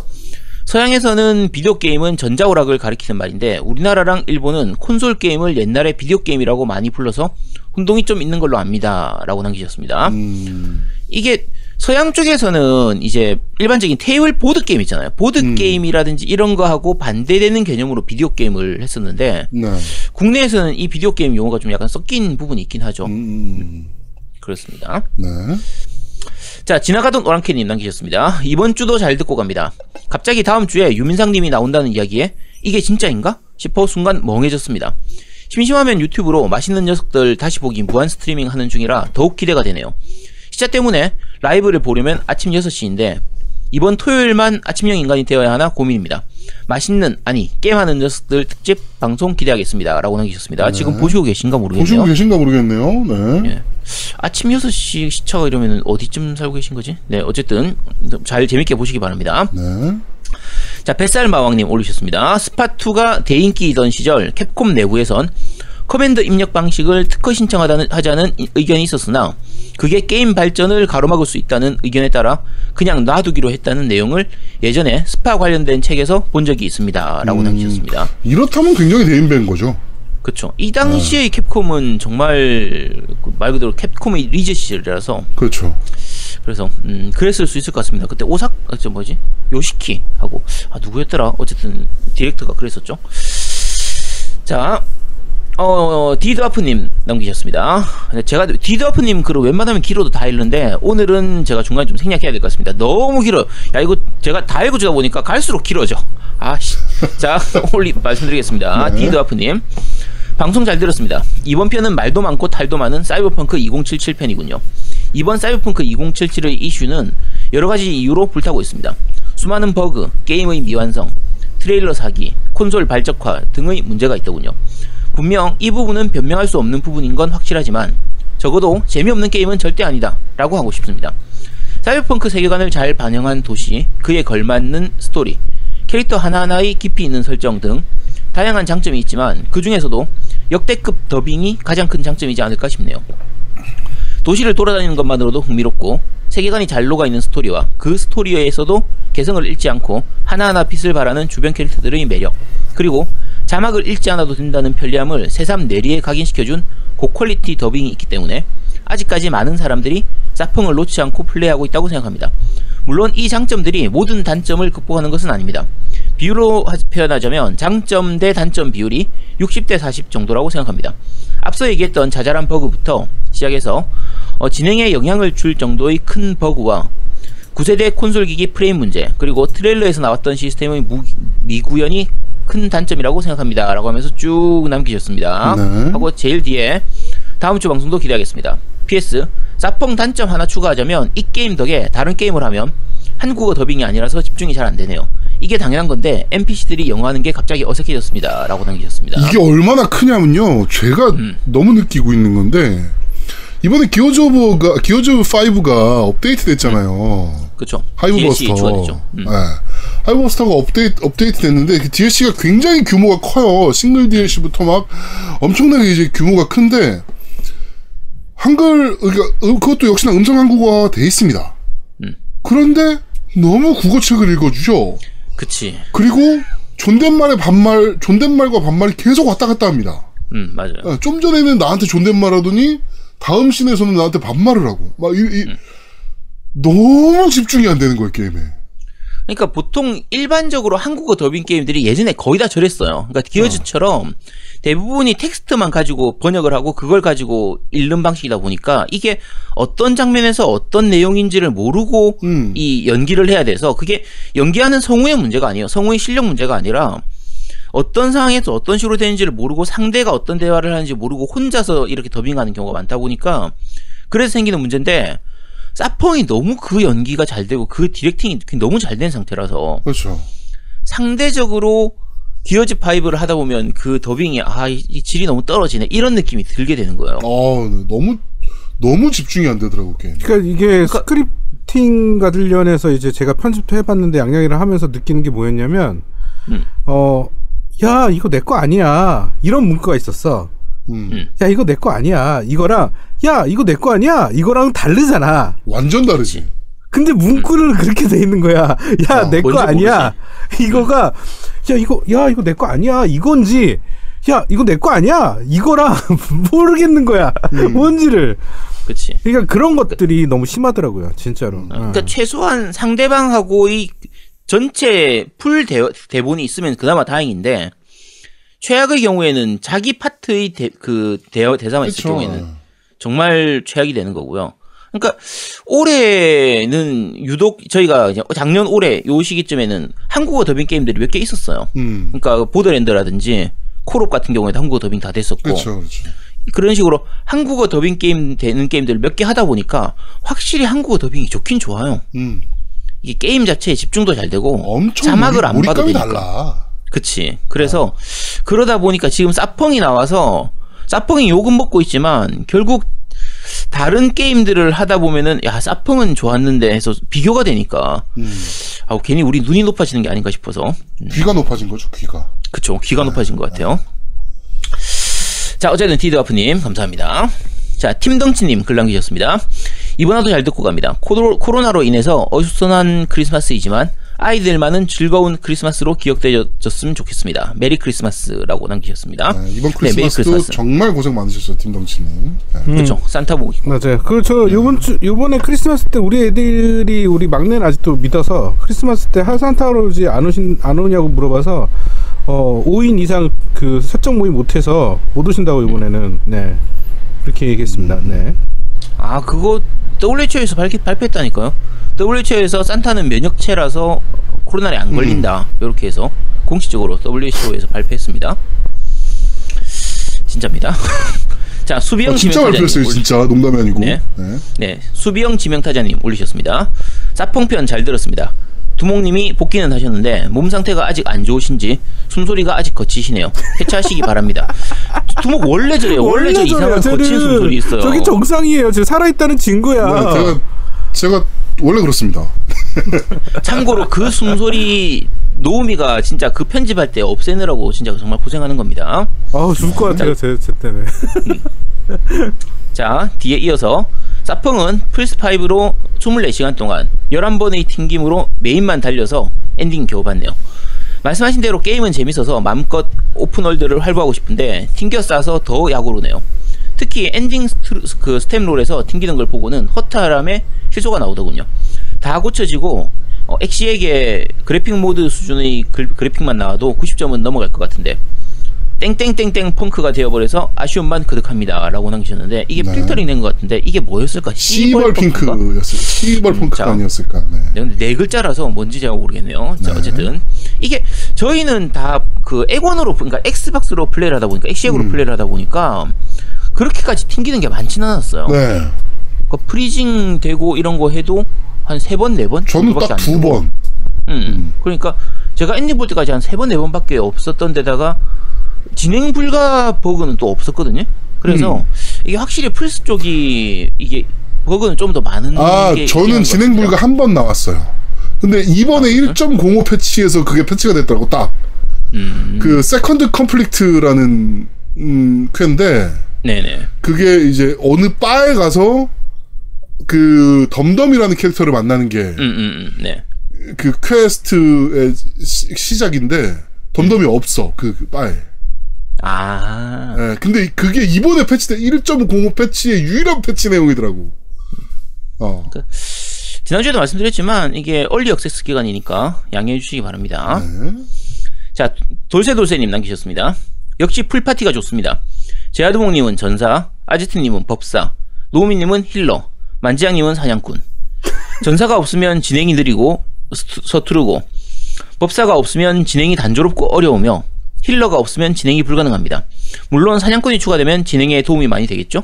서양에서는 비디오 게임은 전자오락을 가리키는 말인데 우리나라랑 일본은 콘솔 게임을 옛날에 비디오 게임이라고 많이 불러서 혼동이 좀 있는 걸로 압니다 라고 남기셨습니다. 이게 서양 쪽에서는 이제 일반적인 테이블 보드 게임 있잖아요. 보드 게임이라든지 이런 거하고 반대되는 개념으로 비디오 게임을 했었는데 네. 국내에서는 이 비디오 게임 용어가 좀 약간 섞인 부분이 있긴 하죠. 그렇습니다. 네. 자, 지나가던 오랑캐님 남기셨습니다. 이번 주도 잘 듣고 갑니다. 갑자기 다음 주에 유민상님이 나온다는 이야기에 이게 진짜인가 싶어 순간 멍해졌습니다. 심심하면 유튜브로 맛있는 녀석들 다시 보기 무한 스트리밍 하는 중이라 더욱 기대가 되네요. 시차 때문에 라이브를 보려면 아침 6시인데 이번 토요일만 아침형 인간이 되어야 하나 고민입니다. 맛있는, 게임하는 녀석들 특집 방송 기대하겠습니다 라고 남기셨습니다. 네. 지금 보시고 계신가 모르겠네요. 네. 네. 아침 6시 시차가 이러면 어디쯤 살고 계신 거지? 네, 어쨌든 잘 재밌게 보시기 바랍니다. 네. 자, 뱃살마왕님 올리셨습니다. 스파2가 대인기이던 시절 캡콤 내부에선 커맨드 입력 방식을 특허 신청하자는 의견이 있었으나 그게 게임 발전을 가로막을 수 있다는 의견에 따라 그냥 놔두기로 했다는 내용을 예전에 스파 관련된 책에서 본 적이 있습니다 라고 남기셨습니다. 이렇다면 굉장히 대인배인 거죠. 그렇죠. 이 당시의 캡콤은 정말 말 그대로 캡콤의 리즈 시절이라서 그렇죠. 그래서 그랬을 수 있을 것 같습니다. 그때 요시키하고 누구였더라? 어쨌든 디렉터가 그랬었죠. 자, 디드와프님 남기셨습니다. 제가 디드와프님 글을 웬만하면 길어도 다 읽는데 오늘은 제가 중간에 좀 생략해야 될 것 같습니다. 너무 길어요. 야, 이거 제가 다 읽어주다 보니까 갈수록 길어져. 아씨. 자, 말씀드리겠습니다. 네. 디드와프님 방송 잘 들었습니다. 이번 편은 말도 많고 탈도 많은 사이버펑크 2077 편이군요. 이번 사이버펑크 2077의 이슈는 여러가지 이유로 불타고 있습니다. 수많은 버그, 게임의 미완성, 트레일러 사기, 콘솔 발적화 등의 문제가 있더군요. 분명 이 부분은 변명할 수 없는 부분인 건 확실하지만 적어도 재미없는 게임은 절대 아니다 라고 하고 싶습니다. 사이버펑크 세계관을 잘 반영한 도시, 그에 걸맞는 스토리, 캐릭터 하나하나의 깊이 있는 설정 등 다양한 장점이 있지만 그 중에서도 역대급 더빙이 가장 큰 장점이지 않을까 싶네요. 도시를 돌아다니는 것만으로도 흥미롭고 세계관이 잘 녹아있는 스토리와 그 스토리에서도 개성을 잃지 않고 하나하나 빛을 발하는 주변 캐릭터들의 매력, 그리고 자막을 읽지 않아도 된다는 편리함을 새삼 내리에 각인시켜준 고퀄리티 더빙이 있기 때문에 아직까지 많은 사람들이 사펑을 놓지 않고 플레이하고 있다고 생각합니다. 물론 이 장점들이 모든 단점을 극복하는 것은 아닙니다. 비율로 표현하자면 장점 대 단점 비율이 60대 40 정도라고 생각합니다. 앞서 얘기했던 자잘한 버그부터 시작해서 진행에 영향을 줄 정도의 큰 버그와 9세대 콘솔 기기 프레임 문제, 그리고 트레일러에서 나왔던 시스템의 미구현이 큰 단점이라고 생각합니다 라고 하면서 쭉 남기셨습니다. 네. 하고 제일 뒤에 다음주 방송도 기대하겠습니다. PS 사펑 단점 하나 추가하자면 이 게임 덕에 다른 게임을 하면 한국어 더빙이 아니라서 집중이 잘 안되네요. 이게 당연한건데 NPC들이 영어하는게 갑자기 어색해졌습니다 라고 남기셨습니다. 이게 얼마나 크냐면요, 제가 너무 느끼고 있는건데 이번에 기어즈5가 업데이트 됐잖아요. 그쵸. 하이브버스터. 네. 하이브버스터가 업데이트 됐는데 그 DLC가 굉장히 규모가 커요. 싱글 DLC부터 막 엄청나게 이제 규모가 큰데 한글, 그러니까 그것도 역시나 음성 한국어가 돼 있습니다. 그런데 너무 국어책을 읽어주죠. 그치. 그리고 존댓말과 반말이 계속 왔다 갔다 합니다. 맞아요. 좀 전에는 나한테 존댓말 하더니 다음 씬에서는 나한테 반말을 하고 막 너무 집중이 안 되는 거예요, 게임에. 그러니까 보통 일반적으로 한국어 더빙 게임들이 예전에 거의 다 저랬어요. 그러니까 기어즈처럼 대부분이 텍스트만 가지고 번역을 하고 그걸 가지고 읽는 방식이다 보니까 이게 어떤 장면에서 어떤 내용인지를 모르고 이 연기를 해야 돼서, 그게 연기하는 성우의 문제가 아니에요. 성우의 실력 문제가 아니라 어떤 상황에서 어떤 식으로 되는지를 모르고 상대가 어떤 대화를 하는지 모르고 혼자서 이렇게 더빙하는 경우가 많다 보니까 그래서 생기는 문제인데, 사펑이 너무 그 연기가 잘 되고 그 디렉팅이 너무 잘 된 상태라서. 그렇죠. 상대적으로 기어즈5를 하다 보면 그 더빙이 이 질이 너무 떨어지네 이런 느낌이 들게 되는 거예요. 너무 집중이 안 되더라고, 게임. 그러니까 이게 스크립팅과들 연해서 이제 제가 편집도 해봤는데 양양이를 하면서 느끼는 게 뭐였냐면 이거 내 거 아니야 이런 문구가 있었어. 야, 이거 내 거 아니야 이거랑 야, 이거 내 거 아니야 이거랑 다르잖아. 완전 다르지. 근데 문구를 그렇게 돼 있는 거야. 야, 내 거 아니야 모르지. 이거가 야 이거 내 거 아니야 이건지, 야, 이거 내 거 아니야 이거랑 모르겠는 거야. 뭔지를. 그치. 그러니까 그런 것들이 너무 심하더라고요, 진짜로. 그러니까 최소한 상대방하고의 전체 풀 대본이 있으면 그나마 다행인데, 최악의 경우에는 자기 파트의 대사만 있을 경우에는 정말 최악이 되는 거고요. 그러니까 올해는 유독 저희가 이제 작년 올해 요 시기쯤에는 한국어 더빙 게임들이 몇 개 있었어요. 그러니까 보더랜드라든지 콜옵 같은 경우에도 한국어 더빙 다 됐었고. 그쵸. 그런 식으로 한국어 더빙 게임 되는 게임들을 몇 개 하다 보니까 확실히 한국어 더빙이 좋긴 좋아요. 이 게임 자체에 집중도 잘 되고 자막을 안 봐도 되니까. 달라. 그치. 그래서 그러다 보니까 지금 사펑이 나와서 사펑이 욕은 먹고 있지만 결국 다른 게임들을 하다 보면은 야, 사펑은 좋았는데 해서 비교가 되니까 괜히 우리 눈이 높아지는 게 아닌가 싶어서. 귀가 높아진 거죠, 귀가. 그쵸, 귀가 높아진 것 같아요. 자, 어쨌든 디드와프님 감사합니다. 자, 팀덩치님 글 남기셨습니다. 이번 화도 잘 듣고 갑니다. 코로나로 인해서 어수선한 크리스마스이지만 아이들만은 즐거운 크리스마스로 기억되셨으면 좋겠습니다. 메리 크리스마스라고 남기셨습니다. 네, 이번 크리스마스도 정말 고생 많으셨어요, 팀덩치님. 네. 그렇죠. 산타복이. 맞아요. 요번에 크리스마스 때 우리 애들이, 우리 막내는 아직도 믿어서 크리스마스 때 산타 할아버지 안 오냐고 물어봐서 5인 이상 그 사적 모임 못해서 못 오신다고 이번에는 네. 그렇게 얘기했습니다. 네. 그거 WHO에서 발표했다니까요. WHO에서 산타는 면역체라서 코로나에 안 걸린다. 이렇게 해서 공식적으로 WHO에서 발표했습니다. 진짜입니다. 자, 수비형 진짜 발표했어요, 진짜. 농담이 아니고. 네. 수비형 지명타자님 올리셨습니다. 사펑편 잘 들었습니다. 두목님이 복귀는 하셨는데 몸 상태가 아직 안 좋으신지 숨소리가 아직 거치시네요. 해체하시기 바랍니다. 두목 원래 저래요. 원래 저 이상한 거친 숨소리 있어요. 저게 정상이에요. 저 살아있다는 증거야. 제가 원래 그렇습니다. 참고로 그 숨소리 노우미가 진짜 그 편집할 때 없애느라고 진짜 정말 고생하는 겁니다. 아우 죽을 것 같아요 제 때문에. 자, 뒤에 이어서 사펑은 플스5로 24시간 동안 11번의 튕김으로 메인만 달려서 엔딩 겨우 봤네요. 말씀하신 대로 게임은 재밌어서 맘껏 오픈월드를 활보하고 싶은데 튕겨 싸서 더 약오르네요. 특히 엔딩 그 스텝롤에서 튕기는 걸 보고는 허탈함에 실소가 나오더군요. 다 고쳐지고 엑시에게 그래픽 모드 수준의 그래픽만 나와도 90점은 넘어갈 것 같은데 땡땡땡땡 펑크가 되어버려서 아쉬움만 그득합니다 라고 남기셨는데 이게 네. 필터링 된 것 같은데 이게 뭐였을까? 시벌 펑크가 아니었을까. 네. 근데 네 글자라서 뭔지 제가 모르겠네요. 네. 자, 어쨌든 이게 저희는 다 그 액원으로 그러니까 엑스박스로 플레이를 하다 보니까 엑시액으로 플레이를 하다 보니까 그렇게까지 튕기는 게 많지는 않았어요. 네. 그러니까 프리징 되고 이런 거 해도 한 3번 4번? 저는 딱 2번. 그러니까 제가 엔딩 볼 때까지 한 3번 4번밖에 없었던 데다가 진행 불가 버그는 또 없었거든요. 그래서 이게 확실히 플스 쪽이 이게 버그는 좀 더 많은 게 저는 진행 불가 한 번 나왔어요. 근데 이번에 1.05 패치에서 그게 패치가 됐더라고 딱. 그 세컨드 컴플리트라는 퀘인데 네네. 그게 이제 어느 바에 가서 그 덤덤이라는 캐릭터를 만나는 게 네. 그 퀘스트의 시작인데 덤덤이 없어 그 바에. 아. 네, 근데 그게 이번에 패치된 1.05 패치의 유일한 패치 내용이더라고. 그러니까 지난주에도 말씀드렸지만 이게 얼리 액세스 기간이니까 양해해 주시기 바랍니다. 네. 자, 돌쇠돌쇠님 남기셨습니다. 역시 풀파티가 좋습니다. 제아드몽님은 전사, 아제트님은 법사, 노우미님은 힐러, 만지양님은 사냥꾼. 전사가 없으면 진행이 느리고 서투르고, 법사가 없으면 진행이 단조롭고 어려우며, 힐러가 없으면 진행이 불가능합니다. 물론 사냥꾼이 추가되면 진행에 도움이 많이 되겠죠?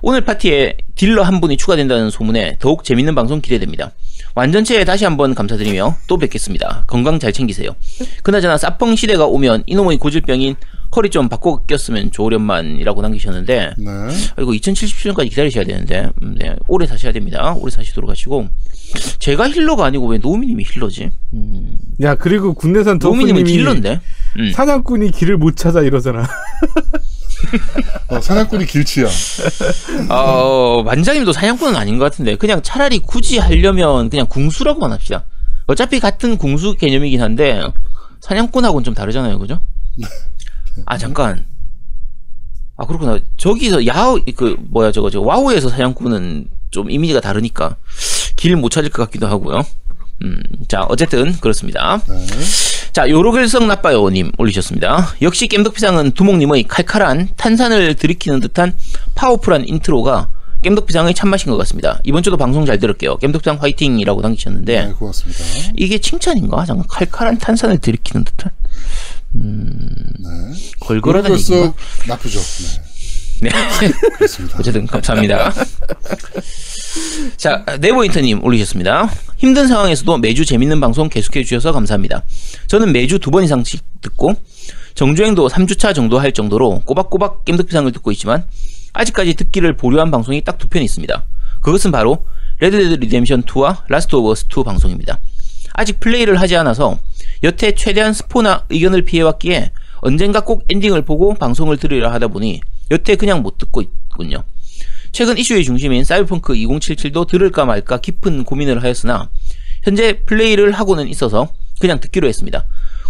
오늘 파티에 딜러 한 분이 추가된다는 소문에 더욱 재밌는 방송 기대됩니다. 완전체에 다시 한번 감사드리며 또 뵙겠습니다. 건강 잘 챙기세요. 그나저나 사펑 시대가 오면 이놈의 고질병인 허리 좀 바꿔 꼈으면 좋으련만이라고 남기셨는데 네. 이거 2077년까지 기다리셔야 되는데 네. 오래 사셔야 됩니다. 오래 사시도록 하시고 제가 힐러가 아니고 왜 노우미님이 힐러지? 야 그리고 국내산 노우미님은 딜러인데 사냥꾼이 길을 못 찾아 이러잖아. 사냥꾼이 길치야. 만장님도 사냥꾼은 아닌 것 같은데 그냥 차라리 굳이 하려면 그냥 궁수라고만 합시다. 어차피 같은 궁수 개념이긴 한데 사냥꾼하고는 좀 다르잖아요, 그죠? 아 잠깐. 아 그렇구나. 저기서 야우 그 뭐야 저거 와우에서 사냥꾼은 좀 이미지가 다르니까 길 못 찾을 것 같기도 하고요. 자 어쨌든 그렇습니다. 네. 자 요로길성 나빠요님 올리셨습니다. 역시 겜덕비상은 두목님의 칼칼한 탄산을 들이키는 듯한 파워풀한 인트로가 겜덕비상의 참맛인 것 같습니다. 이번 주도 방송 잘 들을게요. 겜덕비상 화이팅이라고 남기셨는데 네, 고맙습니다. 이게 칭찬인가? 잠깐 칼칼한 탄산을 들이키는 듯한. 네. 걸걸하다는 얘기가 나쁘죠. 네. 네. 그렇습니다. 어쨌든 감사합니다. 자, 네보인터님 올리셨습니다. 힘든 상황에서도 매주 재밌는 방송 계속해 주셔서 감사합니다. 저는 매주 2번 이상씩 듣고 정주행도 3주차 정도 할 정도로 꼬박꼬박 겜덕비상을 듣고 있지만 아직까지 듣기를 보류한 방송이 딱 2편이 있습니다. 그것은 바로 레드데드 리뎀션 2와 라스트 오브 어스 2 방송입니다. 아직 플레이를 하지 않아서 여태 최대한 스포나 의견을 피해왔기에 언젠가 꼭 엔딩을 보고 방송을 들으려 하다 보니 여태 그냥 못 듣고 있군요. 최근 이슈의 중심인 사이버펑크 2077도 들을까 말까 깊은 고민을 하였으나 현재 플레이를 하고는 있어서 그냥 듣기로 했습니다.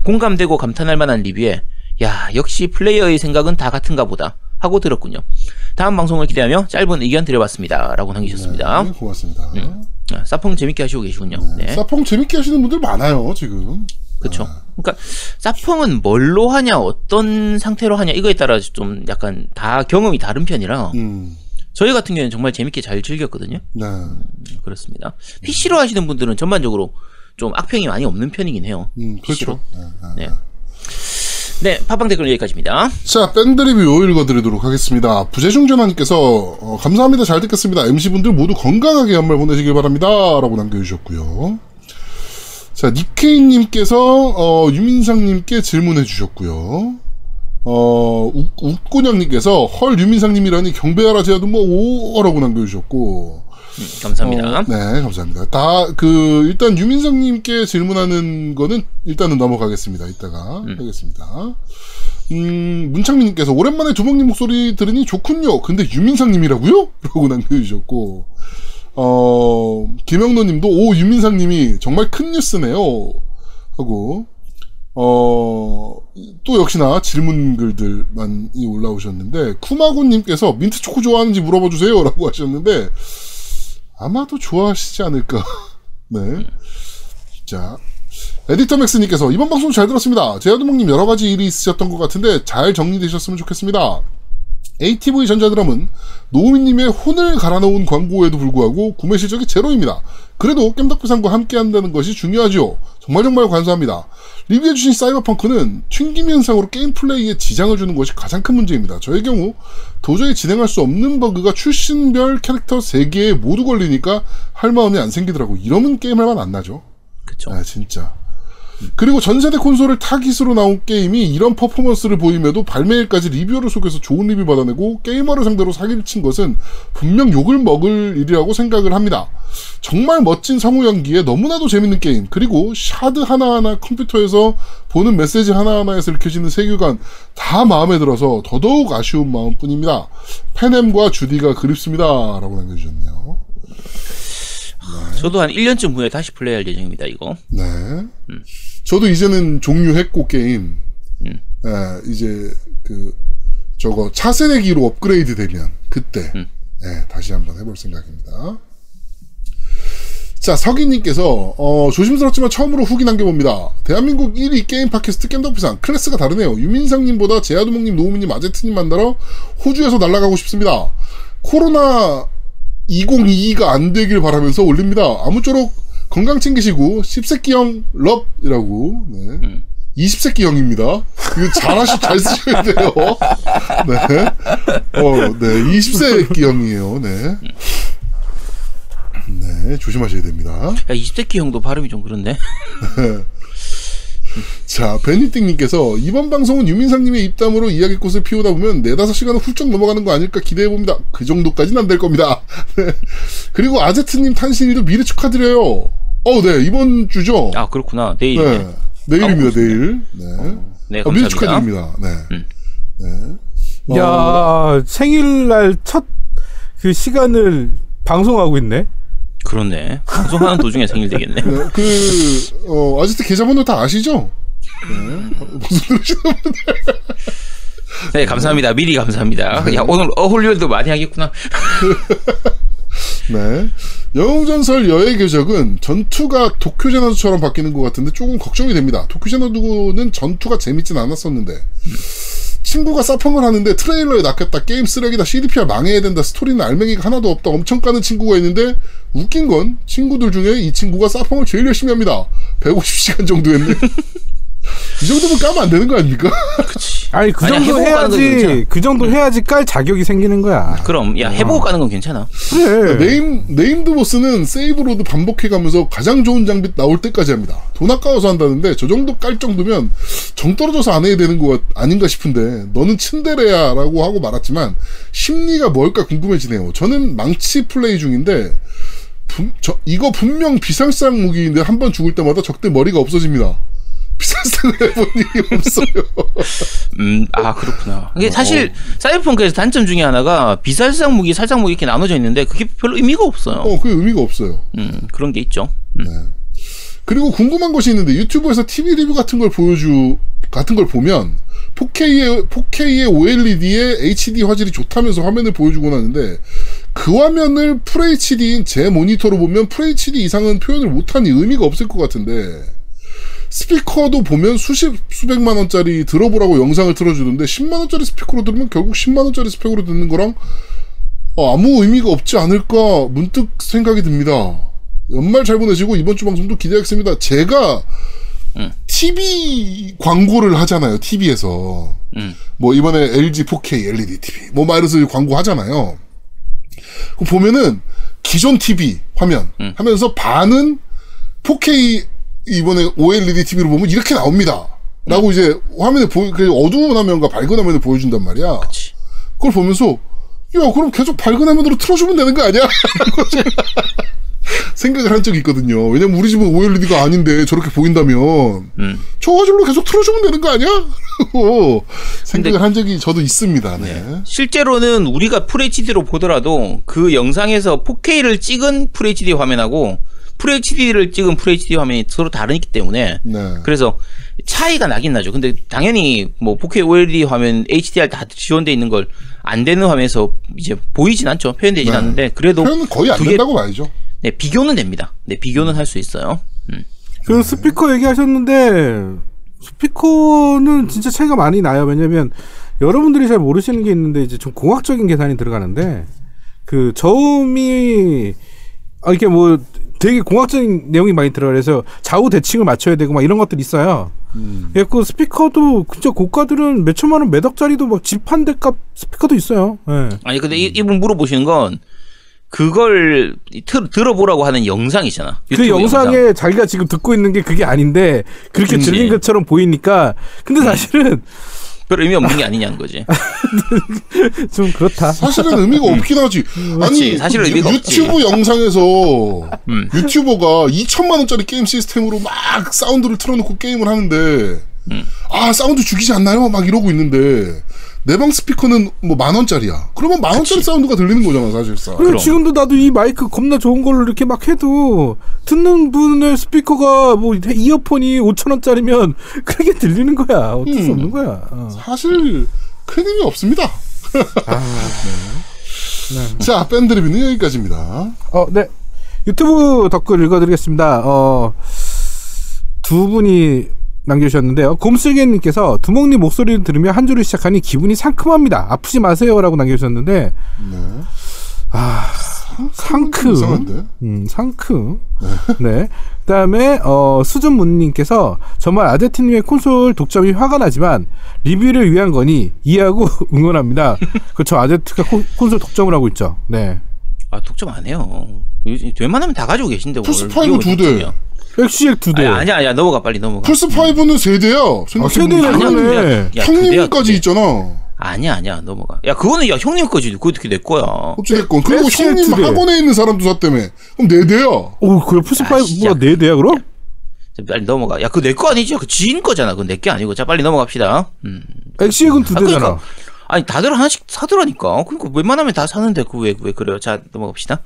공감되고 감탄할 만한 리뷰에 야 역시 플레이어의 생각은 다 같은가 보다 하고 들었군요. 다음 방송을 기대하며 짧은 의견 드려봤습니다. 라고 남기셨습니다. 네, 고맙습니다. 사펑 재밌게 하시고 계시군요. 네. 네. 사펑 재밌게 하시는 분들 많아요 지금. 그렇죠. 아. 그러니까 사펑은 뭘로 하냐 어떤 상태로 하냐 이거에 따라 좀 약간 다 경험이 다른 편이라 저희 같은 경우는 정말 재밌게 잘 즐겼거든요. 네. 그렇습니다. PC로 하시는 분들은 전반적으로 좀 악평이 많이 없는 편이긴 해요. PC로. 그렇죠. 네. 네, 팟빵 댓글 여기까지입니다. 자, 밴드 리뷰 읽어드리도록 하겠습니다. 부재중전환님께서 감사합니다. 잘 듣겠습니다. MC분들 모두 건강하게 한말 보내시길 바랍니다. 라고 남겨주셨고요. 자, 니케이님께서 유민상님께 질문해주셨고요. 웃고냥님께서 헐 유민상님이라니 경배하라 제야도 뭐오라고 남겨주셨고 감사합니다. 네, 감사합니다. 다 그 일단 유민상님께 질문하는 거는 일단은 넘어가겠습니다. 이따가 하겠습니다. 문창민님께서 오랜만에 조목님 목소리 들으니 좋군요. 근데 유민상님이라고요? 라고 남겨주셨고, 김영노님도 오 유민상님이 정말 큰 뉴스네요. 하고. 또 역시나 질문글들만이 올라오셨는데, 쿠마군님께서 민트초코 좋아하는지 물어봐주세요. 라고 하셨는데, 아마도 좋아하시지 않을까. 네. 자, 에디터맥스님께서 이번 방송 잘 들었습니다. 제아도목님 여러가지 일이 있으셨던 것 같은데 잘 정리되셨으면 좋겠습니다. ATV 전자드럼은 노우미님의 혼을 갈아넣은 광고에도 불구하고 구매 실적이 제로입니다. 그래도 겜덕비상과 함께한다는 것이 중요하죠. 정말 감사합니다. 리뷰해주신 사이버펑크는 튕김 현상으로 게임 플레이에 지장을 주는 것이 가장 큰 문제입니다. 저의 경우 도저히 진행할 수 없는 버그가 출신별 캐릭터 3개에 모두 걸리니까 할 마음이 안 생기더라고. 이러면 게임할 맛 안 나죠. 그쵸. 아, 진짜. 그리고 전세대 콘솔을 타깃으로 나온 게임이 이런 퍼포먼스를 보임에도 발매일까지 리뷰어를 속여서 좋은 리뷰 받아내고 게이머를 상대로 사기를 친 것은 분명 욕을 먹을 일이라고 생각을 합니다. 정말 멋진 성우 연기에 너무나도 재밌는 게임, 그리고 샤드 하나하나, 컴퓨터에서 보는 메시지 하나하나에서 읽혀지는 세계관 다 마음에 들어서 더더욱 아쉬운 마음뿐입니다. 팬엠과 주디가 그립습니다. 라고 남겨주셨네요. 네. 저도 한 1년쯤 후에 다시 플레이할 예정입니다, 이거. 네. 저도 이제는 종료했고, 게임. 네, 이제, 차세대기로 업그레이드 되면, 그때, 네, 다시 한번 해볼 생각입니다. 자, 서기님께서, 조심스럽지만 처음으로 후기 남겨봅니다. 대한민국 1위 게임 팟캐스트 겜덕비상. 클래스가 다르네요. 유민상님보다 제아두목님, 노우미님, 아제트님 만나러 호주에서 날아가고 싶습니다. 코로나, 2022가 안 되길 바라면서 올립니다. 아무쪼록 건강 챙기시고 10세기형 럽이라고. 네. 20세기형입니다. 이거 잘 쓰셔야 돼요. 네. 네. 20세기형이에요. 네. 네. 조심하셔야 됩니다. 야, 20세기형도 발음이 좀 그렇네. 네. 자, 베니띵님께서 이번 방송은 유민상님의 입담으로 이야기꽃을 피우다 보면 4-5시간은 훌쩍 넘어가는 거 아닐까 기대해봅니다. 그 정도까지는 안 될 겁니다. 네. 그리고 아제트님 탄신일도 미리 축하드려요. 네, 이번 주죠? 아, 그렇구나. 내일. 네. 내일입니다, 내일. 네. 네, 감사합니다. 미리 축하드립니다. 네. 네. 야, 생일날 첫 그 시간을 방송하고 있네? 그렇네. 방송하는 도중에 생일 되겠네. 네, 아직도 계좌번호 다 아시죠? 네. 무슨 네, 감사합니다. 미리 감사합니다. 네. 야, 오늘 어홀리얼도 많이 하겠구나. 네. 영웅전설 여의 궤적은 전투가 도쿄제너도처럼 바뀌는 것 같은데 조금 걱정이 됩니다. 도쿄제너도는 전투가 재밌진 않았었는데. 친구가 사펑을 하는데 트레일러에 낚였다, 게임 쓰레기다, CDPR 망해야 된다, 스토리는 알맹이가 하나도 없다 엄청 까는 친구가 있는데, 웃긴 건 친구들 중에 이 친구가 사펑을 제일 열심히 합니다. 150시간 정도 했네. 이 정도면 까면 안 되는 거 아닙니까? 그치. 아니, 그 정도 해야지, 깔 자격이 생기는 거야. 그럼, 야, 해보고 까는 건 괜찮아. 그래. 네임드 보스는 세이브로드 반복해가면서 가장 좋은 장비 나올 때까지 합니다. 돈 아까워서 한다는데, 저 정도 깔 정도면 정 떨어져서 안 해야 되는 거 아닌가 싶은데, 너는 츤데레야 라고 하고 말았지만, 심리가 뭘까 궁금해지네요. 저는 망치 플레이 중인데, 이거 분명 비살상 무기인데, 한 번 죽을 때마다 적대 머리가 없어집니다. 비슷한 해본이 없어요. 아, 그렇구나. 이게 사실 사이버펑크에서 단점 중에 하나가 비살상 무기, 살상 무기 이렇게 나눠져 있는데 그게 별로 의미가 없어요. 그게 의미가 없어요. 그런 게 있죠. 네. 그리고 궁금한 것이 있는데 유튜브에서 TV 리뷰 같은 걸 보면 4K의 OLED에 HD 화질이 좋다면서 화면을 보여주곤 하는데, 그 화면을 FHD인 제 모니터로 보면 FHD 이상은 표현을 못하니 의미가 없을 것 같은데, 스피커도 보면 수백만원짜리 들어보라고 영상을 틀어주는데 10만원짜리 스피커로 들으면 결국 10만원짜리 스펙으로 듣는 거랑 아무 의미가 없지 않을까 문득 생각이 듭니다. 연말 잘 보내시고 이번 주 방송도 기대하겠습니다. 제가 TV 광고를 하잖아요. TV에서. 뭐 이번에 LG 4K LED TV 막 이래서 광고 하잖아요. 보면은 기존 TV 화면 하면서 반은 4K 이번에 OLED TV로 보면 이렇게 나옵니다. 라고 이제 화면에 어두운 화면과 밝은 화면을 보여준단 말이야. 그걸 보면서 야 그럼 계속 밝은 화면으로 틀어주면 되는 거 아니야? 생각을 한 적이 있거든요. 왜냐면 우리 집은 OLED가 아닌데 저렇게 보인다면 저 화질로 계속 틀어주면 되는 거 아니야? 생각을 한 적이 저도 있습니다. 네. 네. 실제로는 우리가 FHD로 보더라도 그 영상에서 4K를 찍은 FHD 화면하고 FHD를 찍은 FHD 화면이 서로 다르기 때문에 네. 그래서 차이가 나긴 나죠. 근데 당연히 뭐 4K OLED 화면 HDR 다 지원되어 있는 걸 안 되는 화면에서 이제 보이진 않죠. 표현되진 네. 않는데 그래도 표현은 거의 안 된다고 봐야죠. 네, 비교는 됩니다. 네, 비교는 할 수 있어요. 그 스피커 얘기하셨는데 스피커는 진짜 차이가 많이 나요. 왜냐면 여러분들이 잘 모르시는 게 있는데 이제 좀 공학적인 계산이 들어가는데 그 저음이 이렇게 뭐 되게 공학적인 내용이 많이 들어요. 그래서 좌우 대칭을 맞춰야 되고 막 이런 것들이 있어요. 그 스피커도 진짜 고가들은 몇 천만 원, 몇 억짜리도 막 집 한 대 값 스피커도 있어요. 네. 아니 근데 이분 물어보시는 건 그걸 들어보라고 하는 영상 있잖아. 그 영상에 영상. 자기가 지금 듣고 있는 게 그게 아닌데 그렇게 들린 것처럼 보이니까 근데 사실은 별 의미 없는 게 아니냐는 거지. 좀 그렇다. 사실은 의미가 없긴 하지. 아니 사실은 의미가 유튜브 없지. 영상에서 유튜버가 2천만 원짜리 게임 시스템으로 막 사운드를 틀어놓고 게임을 하는데 아 사운드 죽이지 않나요? 막 이러고 있는데 내 방 스피커는 뭐 만원짜리야. 그러면 만원짜리 사운드가 들리는 거잖아 사실상. 그리고 지금도 나도 이 마이크 겁나 좋은 걸로 이렇게 막 해도 듣는 분의 스피커가 뭐 이어폰이 5천원짜리면 그게 들리는 거야. 어쩔 수 없는 거야. 사실 큰 의미 없습니다. 아, 네. 네. 자 밴드 리뷰는 여기까지입니다. 네. 유튜브 댓글 읽어드리겠습니다. 두 분이 남겨주셨는데요. 곰슬개님께서 두목님 목소리를 들으며 한 주를 시작하니 기분이 상큼합니다. 아프지 마세요라고 남겨주셨는데 네. 아 상큼 상큼 네. 네. 그다음에 수준문님께서 정말 아제트님의 콘솔 독점이 화가 나지만 리뷰를 위한 거니 이해하고 응원합니다. 그렇죠. 아제트가 콘솔 독점을 하고 있죠. 네. 아 독점 안 해요. 웬만하면 다 가지고 계신데 플스5 2대 엑시엑 2대. 아니야, 넘어가, 빨리 넘어가. 플스5는 3대야. 세대네. 형님 까지 있잖아. 아니야, 넘어가. 야, 그거는, 야, 형님 까지, 그거 어떻게 내 거야. 어찌됐건. 그리고 형님 2대. 학원에 있는 사람도 샀다며. 그럼 4대야. 오, 그래, 플스5가 4대야, 그럼? 야, 빨리 넘어가. 야, 그거 내 거 아니지? 그 지인 거잖아. 그건 내 게 아니고. 자, 빨리 넘어갑시다. 엑시엑은 2대잖아. 그러니까, 아니, 다들 하나씩 사더라니까. 그러니까 웬만하면 다 사는데, 그 왜 그래요? 자, 넘어갑시다.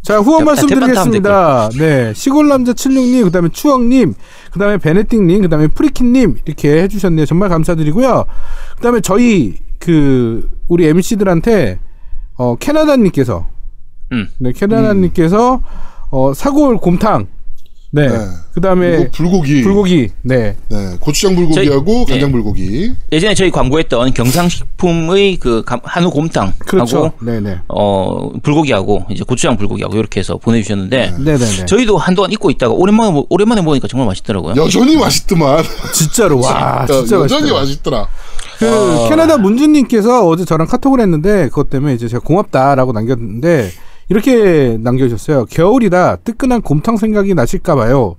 자 후원 말씀드리겠습니다. 네 시골남자 76님, 그다음에 추억님, 그다음에 베네팅님, 그다음에 프리킨님 이렇게 해주셨네요. 정말 감사드리고요. 그다음에 저희 우리 MC들한테 캐나다님께서, 네 캐나다님께서 사골 곰탕, 네, 네. 그다음에 불고기, 네 고추장 불고기하고 저희, 간장 불고기. 예전에 저희 광고했던 경상식품의 그 한우 곰탕 하고, 그렇죠. 네네. 불고기하고 이제 고추장 불고기하고 이렇게 해서 보내주셨는데, 네네네. 저희도 한동안 잊고 있다가 오랜만에 보니까 정말 맛있더라고요. 여전히 맛있더만. 진짜로 와, 진짜 여전히 맛있더라. 캐나다 문준님께서 어제 저랑 카톡을 했는데 그것 때문에 이제 제가 고맙다라고 남겼는데. 이렇게 남겨주셨어요. 겨울이라 뜨끈한 곰탕 생각이 나실까봐요.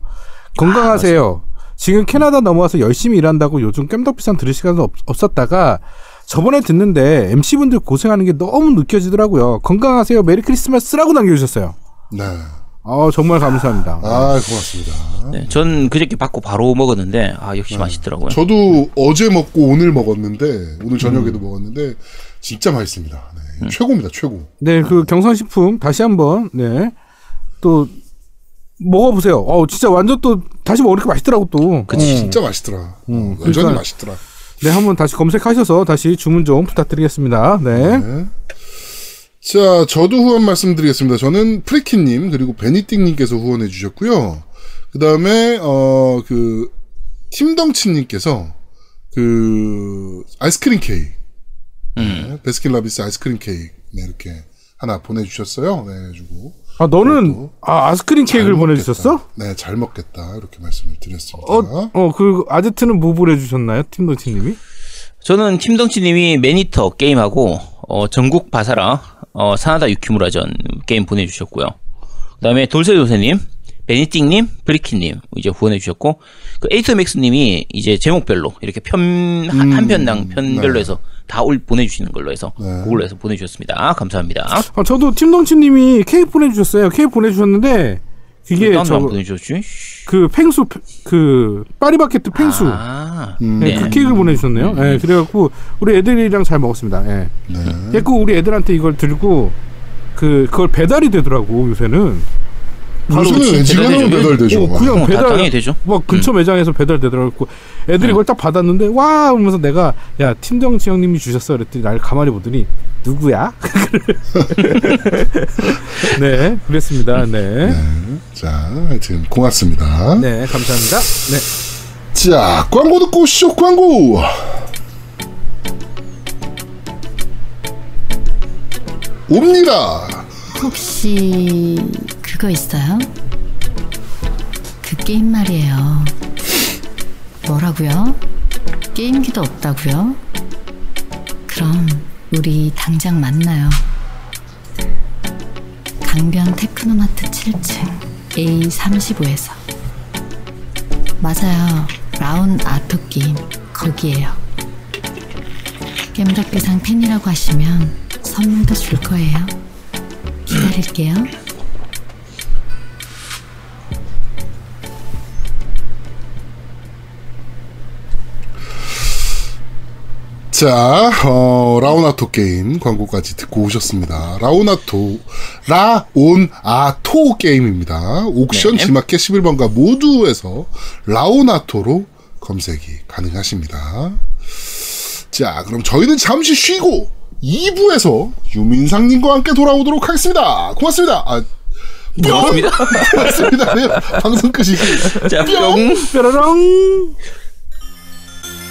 건강하세요. 지금 캐나다 넘어와서 열심히 일한다고 요즘 겜덕비상 들을 시간도 없었다가 저번에 듣는데 MC분들 고생하는 게 너무 느껴지더라고요. 건강하세요. 메리 크리스마스라고 남겨주셨어요. 네. 정말 감사합니다. 고맙습니다. 네, 전 그저께 받고 바로 먹었는데 역시 맛있더라고요. 저도 어제 먹고 오늘 먹었는데 오늘 저녁에도 먹었는데 진짜 맛있습니다. 네. 최고입니다, 최고. 네, 그 경상식품 다시 한번 네 또 먹어보세요. 진짜 완전 또 다시 먹으니까 맛있더라고 또. 그치, 진짜 맛있더라. 완전히 그러니까, 맛있더라. 네, 한번 다시 검색하셔서 다시 주문 좀 부탁드리겠습니다. 네. 네. 자, 저도 후원 말씀드리겠습니다. 저는 프리키님 그리고 베니띵님께서 후원해 주셨고요. 그 다음에 그 팀덩치님께서 그 아이스크림 케이크. 네, 베스킨라빈스 아이스크림 케이크 네, 이렇게 하나 보내주셨어요. 네, 주고. 너는 아이스크림 케이크를 보내주셨어? 네, 잘 먹겠다 이렇게 말씀을 드렸습니다. 그 아제트는 뭐 보내주셨나요, 팀덩치님이? 저는 팀덩치님이 매니터 게임하고 전국 바사라 사나다 유키무라전 게임 보내주셨고요. 그다음에 돌쇠도새님, 베니띵님, 브리키님 이제 후원해주셨고, 그 에이터맥스님이 이제 제목별로 이렇게 한 편당 편별로 해서. 다 보내주시는 걸로 해서 네. 그걸로 해서 보내주셨습니다. 감사합니다. 아, 저도 팀덩치님이 케이크 보내주셨어요. 케이크 보내주셨는데 이게 그 펭수 그 파리바게뜨 펭수 네. 그 케이크를 보내주셨네요. 네, 그래갖고 우리 애들이랑 잘 먹었습니다. 네. 네. 우리 애들한테 이걸 들고 그걸 배달이 되더라고 요새는. 요새는 지금은 배달되죠. 그냥 배달이 되죠. 막 근처 매장에서 배달되더라고. 애들이 그걸 딱 받았는데 와 하면서 내가 야 팀정치 형님이 주셨어 그랬더니 날 가만히 보더니 누구야? 네, 그랬습니다. 네. 네. 자, 지금 고맙습니다. 네, 감사합니다. 네. 자, 광고 듣고 오시죠. 광고. 옵니다. 혹시 그거 있어요? 그 게임 말이에요. 뭐라고요? 게임기도 없다고요? 그럼 우리 당장 만나요. 강변 테크노마트 7층 A35에서 맞아요. 라온아토게임 거기에요. 겜덕비상 팬이라고 하시면 선물도 줄 거예요. 기다릴게요. 자, 라온아토 게임 광고까지 듣고 오셨습니다. 라온아토 게임입니다. 옥션 네. G마켓 11번가 모두에서 라온아토로 검색이 가능하십니다. 자, 그럼 저희는 잠시 쉬고 2부에서 유민상님과 함께 돌아오도록 하겠습니다. 고맙습니다. 아, 고맙습니다. 고맙습니다. 네, 방송 끝이. 자, 뿅! 뾰로롱!